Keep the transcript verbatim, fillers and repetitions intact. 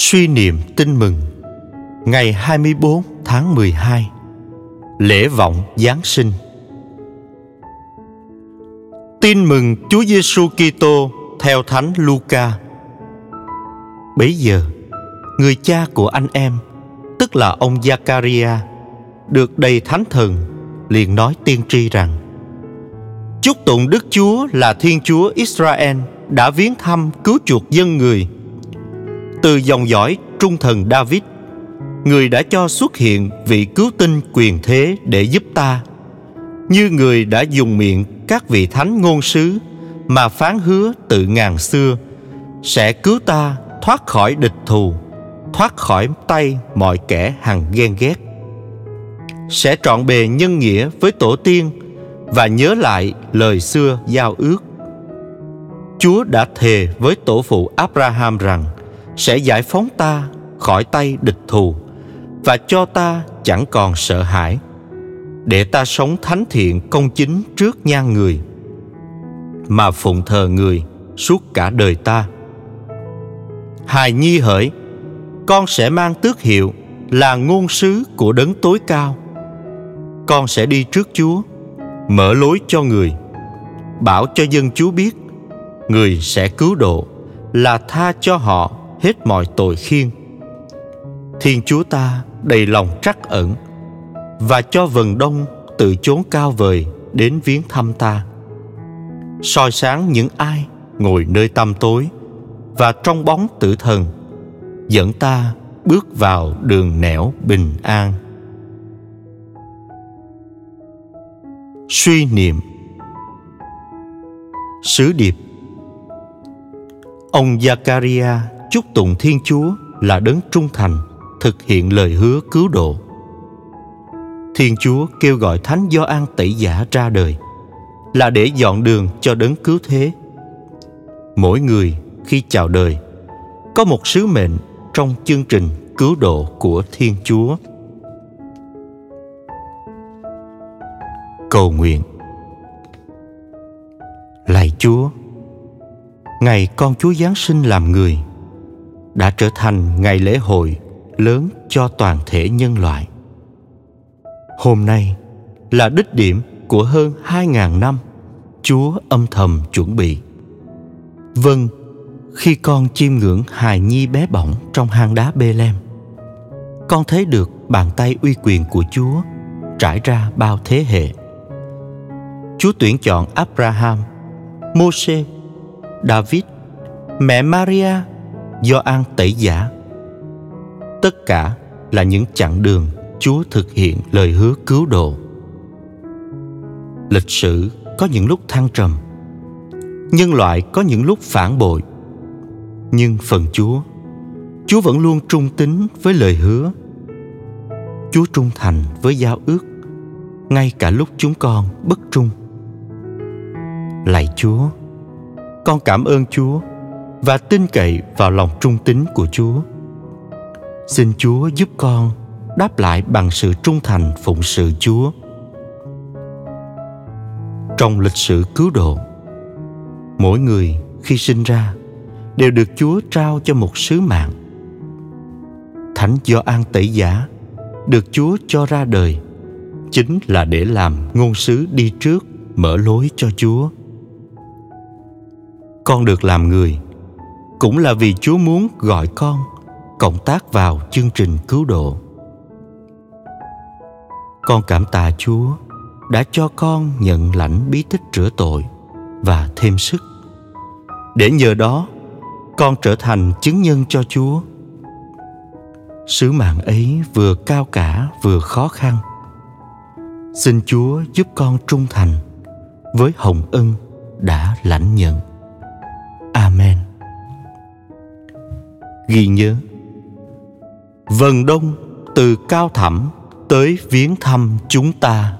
Suy niệm tin mừng ngày hai mươi bốn tháng mười hai, lễ vọng Giáng sinh. Tin mừng Chúa Giêsu Kitô theo Thánh Luca. Bấy giờ, người cha của anh em, tức là ông Zacharia, được đầy Thánh Thần, liền nói tiên tri rằng: Chúc tụng Đức Chúa là Thiên Chúa Israel đã viếng thăm cứu chuộc dân người. Từ dòng dõi trung thần David, người đã cho xuất hiện vị cứu tinh quyền thế để giúp ta, như người đã dùng miệng các vị thánh ngôn sứ mà phán hứa từ ngàn xưa, sẽ cứu ta thoát khỏi địch thù, thoát khỏi tay mọi kẻ hằng ghen ghét, sẽ trọn bề nhân nghĩa với tổ tiên và nhớ lại lời xưa giao ước. Chúa đã thề với tổ phụ Abraham rằng sẽ giải phóng ta khỏi tay địch thù và cho ta chẳng còn sợ hãi, để ta sống thánh thiện công chính trước nhan người mà phụng thờ người suốt cả đời ta. Hài nhi hỡi, con sẽ mang tước hiệu là ngôn sứ của Đấng Tối Cao. Con sẽ đi trước Chúa, mở lối cho người, bảo cho dân Chúa biết người sẽ cứu độ là tha cho họ hết mọi tội khiên. Thiên Chúa ta đầy lòng trắc ẩn và cho vầng đông từ chốn cao vời đến viếng thăm ta, soi sáng những ai ngồi nơi tăm tối và trong bóng tử thần, dẫn ta bước vào đường nẻo bình an. Suy niệm sứ điệp. Ông Zacharia chúc tụng Thiên Chúa là Đấng trung thành thực hiện lời hứa cứu độ. Thiên Chúa kêu gọi Thánh Gioan Tẩy Giả ra đời là để dọn đường cho Đấng cứu thế. Mỗi người khi chào đời có một sứ mệnh trong chương trình cứu độ của Thiên Chúa. Cầu nguyện. Lạy Chúa, ngày Con Chúa Giáng sinh làm người đã trở thành ngày lễ hội lớn cho toàn thể nhân loại. Hôm nay là đích điểm của hơn hai nghìn năm Chúa âm thầm chuẩn bị. Vâng, khi con chiêm ngưỡng hài nhi bé bỏng trong hang đá Bê-lem, con thấy được bàn tay uy quyền của Chúa trải ra bao thế hệ. Chúa tuyển chọn Abraham, Moses, David, mẹ Maria, Gioan Tẩy Giả. Tất cả là những chặng đường Chúa thực hiện lời hứa cứu độ. Lịch sử có những lúc thăng trầm, nhân loại có những lúc phản bội, nhưng phần Chúa, Chúa vẫn luôn trung tín với lời hứa. Chúa trung thành với giao ước, ngay cả lúc chúng con bất trung. Lạy Chúa, con cảm ơn Chúa và tin cậy vào lòng trung tín của Chúa. Xin Chúa giúp con đáp lại bằng sự trung thành phụng sự Chúa. Trong lịch sử cứu độ, mỗi người khi sinh ra đều được Chúa trao cho một sứ mạng. Thánh Gioan Tẩy Giả được Chúa cho ra đời chính là để làm ngôn sứ đi trước, mở lối cho Chúa. Con được làm người cũng là vì Chúa muốn gọi con cộng tác vào chương trình cứu độ. Con cảm tạ Chúa đã cho con nhận lãnh bí tích rửa tội và thêm sức, để nhờ đó con trở thành chứng nhân cho Chúa. Sứ mạng ấy vừa cao cả vừa khó khăn. Xin Chúa giúp con trung thành với hồng ân đã lãnh nhận. Amen. Ghi nhớ: vầng đông từ cao thẳm tới viếng thăm chúng ta.